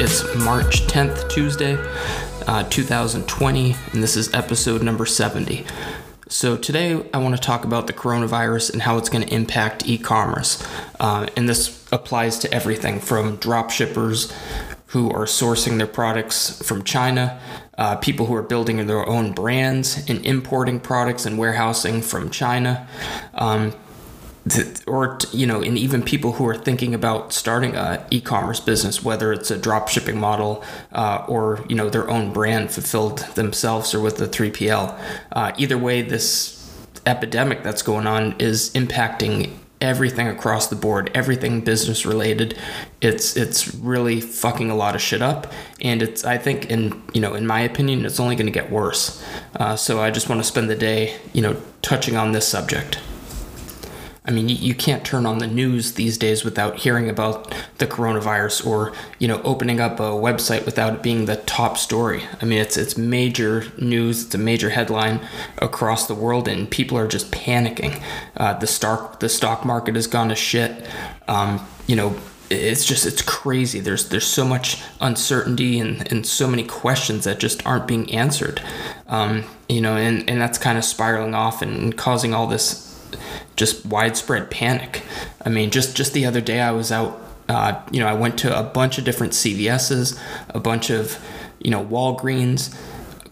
It's March 10th, Tuesday, 2020, and this is episode number 70. So today I want to talk about the coronavirus and how it's going to impact e-commerce. And this applies to everything from drop shippers who are sourcing their products from China, people who are building their own brands and importing products and warehousing from China, and even people who are thinking about starting an e-commerce business, whether it's a drop shipping model or their own brand fulfilled themselves or with a 3PL. Either way, this epidemic that's going on is impacting everything across the board, everything business related. It's really fucking a lot of shit up, and it's, I think, in my opinion, it's only going to get worse. So I just want to spend the day, touching on this subject. I mean, you can't turn on the news these days without hearing about the coronavirus or, opening up a website without it being the top story. I mean, it's major news. It's a major headline across the world, and people are just panicking. The stock market has gone to shit. It's just, it's crazy. There's so much uncertainty and so many questions that just aren't being answered. And that's kind of spiraling off and causing all this just widespread panic. I mean, just the other day I was out, I went to a bunch of different CVSs, a bunch of, Walgreens,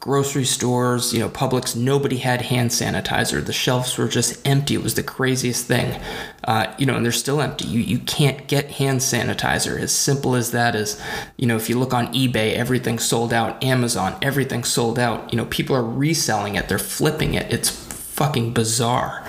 grocery stores, Publix. Nobody had hand sanitizer. The shelves were just empty. It was the craziest thing. And they're still empty. You can't get hand sanitizer. As simple as that is, if you look on eBay, everything's sold out. Amazon, everything's sold out. People are reselling it. They're flipping it. It's fucking bizarre.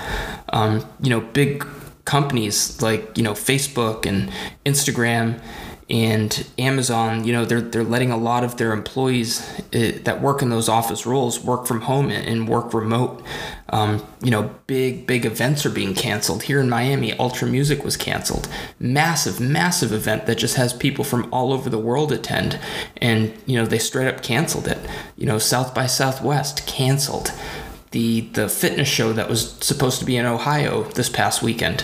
Big companies like, Facebook and Instagram and Amazon, they're letting a lot of their employees that work in those office roles work from home and work remote. Big events are being canceled. Here in Miami, Ultra Music was canceled. Massive event that just has people from all over the world attend. And, they straight up canceled it. South by Southwest canceled. The fitness show that was supposed to be in Ohio this past weekend,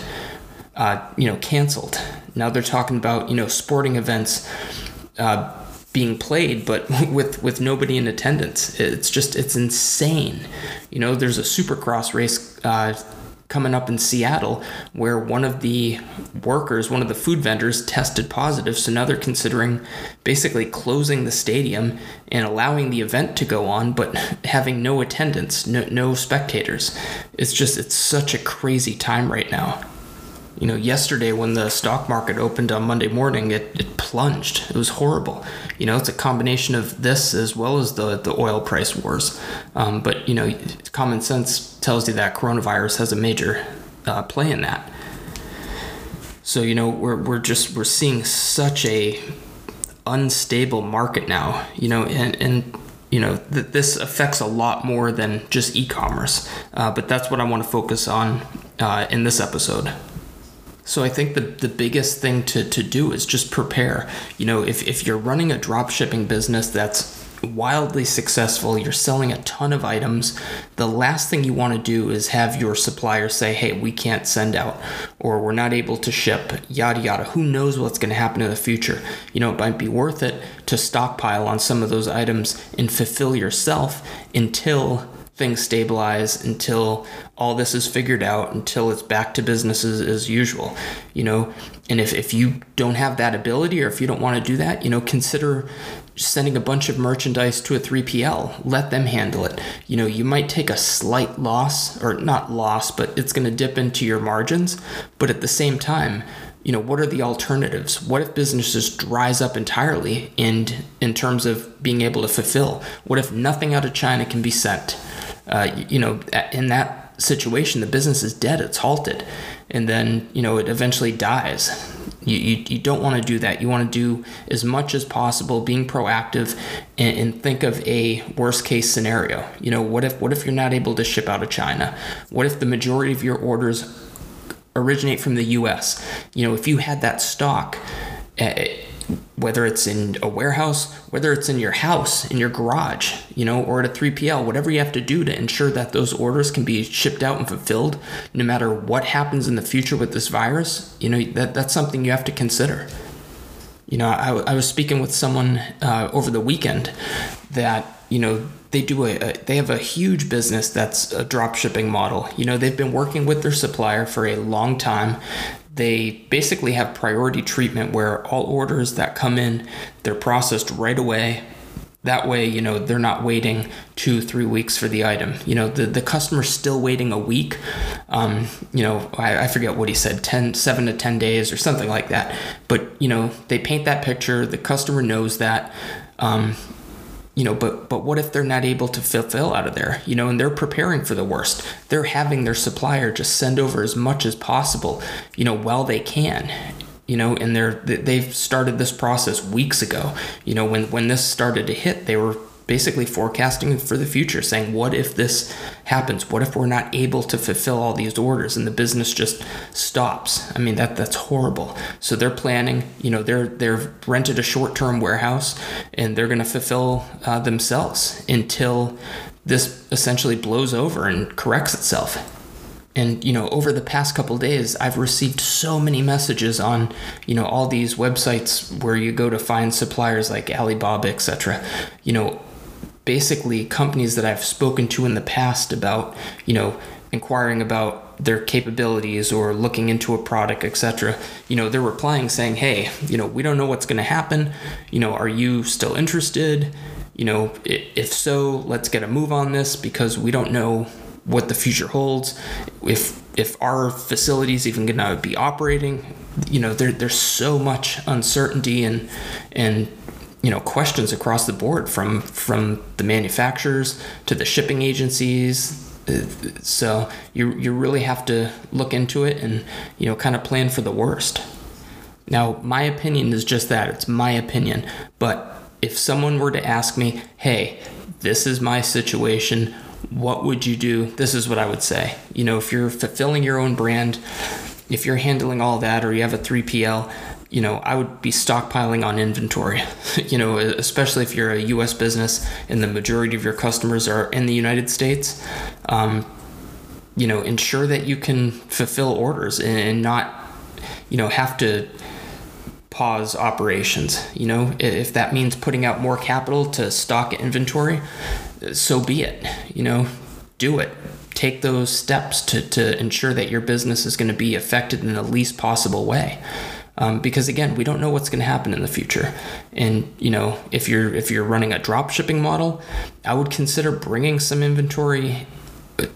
canceled. Now they're talking about, sporting events being played, but with nobody in attendance. It's insane. There's a Supercross race coming up in Seattle where one of the food vendors tested positive. So now they're considering basically closing the stadium and allowing the event to go on, but having no attendance, no spectators. It's such a crazy time right now. Yesterday when the stock market opened on Monday morning, it plunged. It was horrible. It's a combination of this as well as the oil price wars. But common sense tells you that coronavirus has a major play in that. So, we're seeing such a unstable market now, and this affects a lot more than just e-commerce. But that's what I want to focus on in this episode. So I think the biggest thing to do is just prepare. If you're running a drop shipping business that's wildly successful, you're selling a ton of items, the last thing you want to do is have your supplier say, hey, we can't send out, or we're not able to ship, yada, yada. Who knows what's going to happen in the future? It might be worth it to stockpile on some of those items and fulfill yourself until things stabilize, until all this is figured out, until it's back to business as usual, and if you don't have that ability, or if you don't want to do that, consider sending a bunch of merchandise to a 3PL, let them handle it. You might take a slight loss, or not loss, but it's going to dip into your margins. But at the same time, what are the alternatives? What if business just dries up entirely in terms of being able to fulfill? What if nothing out of China can be sent? In that situation, the business is dead. It's halted. And then, it eventually dies. You don't want to do that. You want to do as much as possible, being proactive, and think of a worst case scenario. What if you're not able to ship out of China? What if the majority of your orders originate from the U.S.? If you had that stock, whether it's in a warehouse, whether it's in your house, in your garage, or at a 3PL, whatever you have to do to ensure that those orders can be shipped out and fulfilled, no matter what happens in the future with this virus, that's something you have to consider. You know, I was speaking with someone over the weekend that, you know, they have a huge business that's a drop shipping model. You know, they've been working with their supplier for a long time. They basically have priority treatment where all orders that come in, they're processed right away. That way, you know, they're not waiting 2-3 weeks for the item. You know, the customer's still waiting a week. You know, I forget what he said, 7 to 10 days or something like that. But, you know, they paint that picture. The customer knows that. You know, but what if they're not able to fulfill out of there, you know, and they're preparing for the worst. They're having their supplier just send over as much as possible, you know, while they can. You know, and they've started this process weeks ago. You know, when this started to hit, they were basically forecasting for the future, saying, what if this happens? What if we're not able to fulfill all these orders and the business just stops? I mean, that's horrible. So they're planning, you know, they've rented a short-term warehouse, and they're going to fulfill themselves until this essentially blows over and corrects itself. And, you know, over the past couple of days, I've received so many messages on, you know, all these websites where you go to find suppliers like Alibaba, etc. You know, basically companies that I've spoken to in the past about, you know, inquiring about their capabilities or looking into a product, etc. You know, they're replying saying, hey, you know, we don't know what's going to happen. You know, are you still interested? You know, if so, let's get a move on this because we don't know what the future holds, if our facility's even gonna be operating. You know, there's so much uncertainty and you know, questions across the board from the manufacturers to the shipping agencies. So you really have to look into it and, you know, kind of plan for the worst. Now, my opinion is just that, it's my opinion. But if someone were to ask me, hey, this is my situation, what would you do? This is what I would say. You know, if you're fulfilling your own brand, if you're handling all that, or you have a 3PL, you know, I would be stockpiling on inventory, you know, especially if you're a U.S. business and the majority of your customers are in the United States. You know, ensure that you can fulfill orders and not, you know, have to pause operations. You know, if that means putting out more capital to stock inventory, so be it. You know, do it. Take those steps to ensure that your business is going to be affected in the least possible way. Because again, we don't know what's going to happen in the future. And, you know, if you're running a drop shipping model, I would consider bringing some inventory,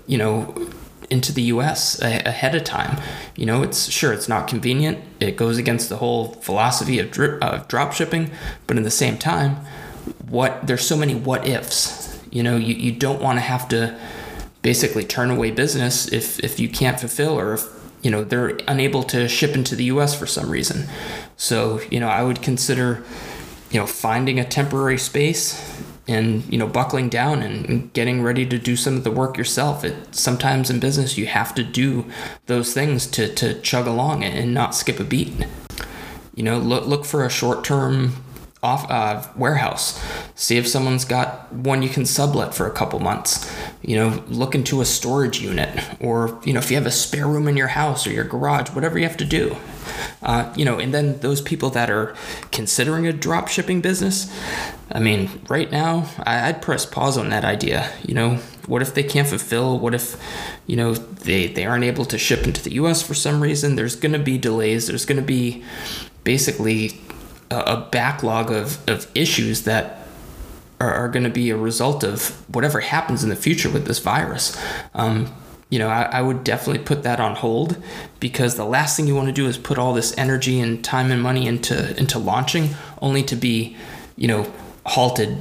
you know, into the U.S. ahead of time. You know, it's not convenient. It goes against the whole philosophy of drop shipping, but in the same time, there's so many what ifs. You know, you don't want to have to basically turn away business if you can't fulfill, or if, you know, they're unable to ship into the U.S. for some reason. So, you know, I would consider, you know, finding a temporary space and, you know, buckling down and getting ready to do some of the work yourself. Sometimes in business, you have to do those things to chug along and not skip a beat. You know, look for a short-term warehouse. See if someone's got one you can sublet for a couple months. You know, look into a storage unit, or, you know, if you have a spare room in your house or your garage, whatever you have to do. You know, and then those people that are considering a drop shipping business, I mean, right now I'd press pause on that idea. You know, what if they can't fulfill? What if, you know, they aren't able to ship into the US for some reason? There's going to be delays. There's going to be basically a backlog of issues that are going to be a result of whatever happens in the future with this virus. You know, I would definitely put that on hold, because the last thing you want to do is put all this energy and time and money into launching, only to be, you know, halted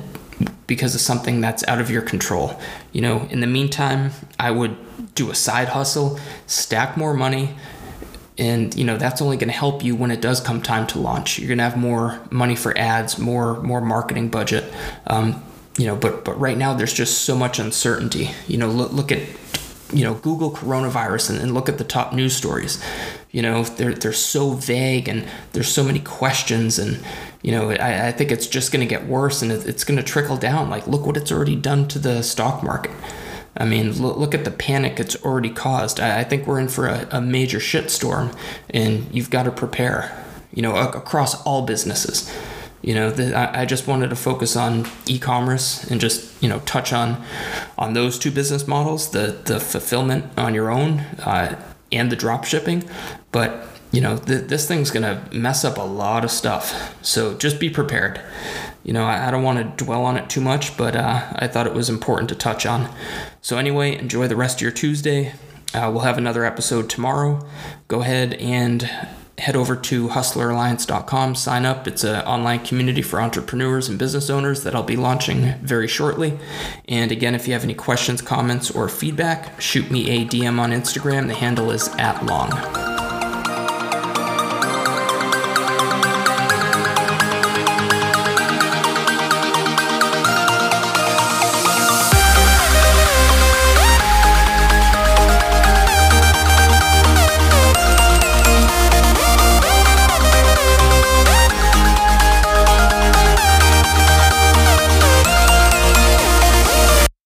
because of something that's out of your control. You know, in the meantime, I would do a side hustle, stack more money. And, you know, that's only going to help you when it does come time to launch. You're going to have more money for ads, more marketing budget. You know, but right now there's just so much uncertainty. You know, look at, you know, Google coronavirus and look at the top news stories. You know, they're so vague, and there's so many questions, and, you know, I think it's just going to get worse, and it's going to trickle down. Like, look what it's already done to the stock market. I mean, look at the panic it's already caused. I think we're in for a major shitstorm, and you've got to prepare. you know, across all businesses. You know, I just wanted to focus on e-commerce and just, you know, touch on those two business models, the fulfillment on your own and the drop shipping. But, you know, this thing's going to mess up a lot of stuff. So just be prepared. You know, I don't want to dwell on it too much, but I thought it was important to touch on. So anyway, enjoy the rest of your Tuesday. We'll have another episode tomorrow. Go ahead and head over to hustleralliance.com, sign up. It's an online community for entrepreneurs and business owners that I'll be launching very shortly. And again, if you have any questions, comments, or feedback, shoot me a DM on Instagram. The handle is @long.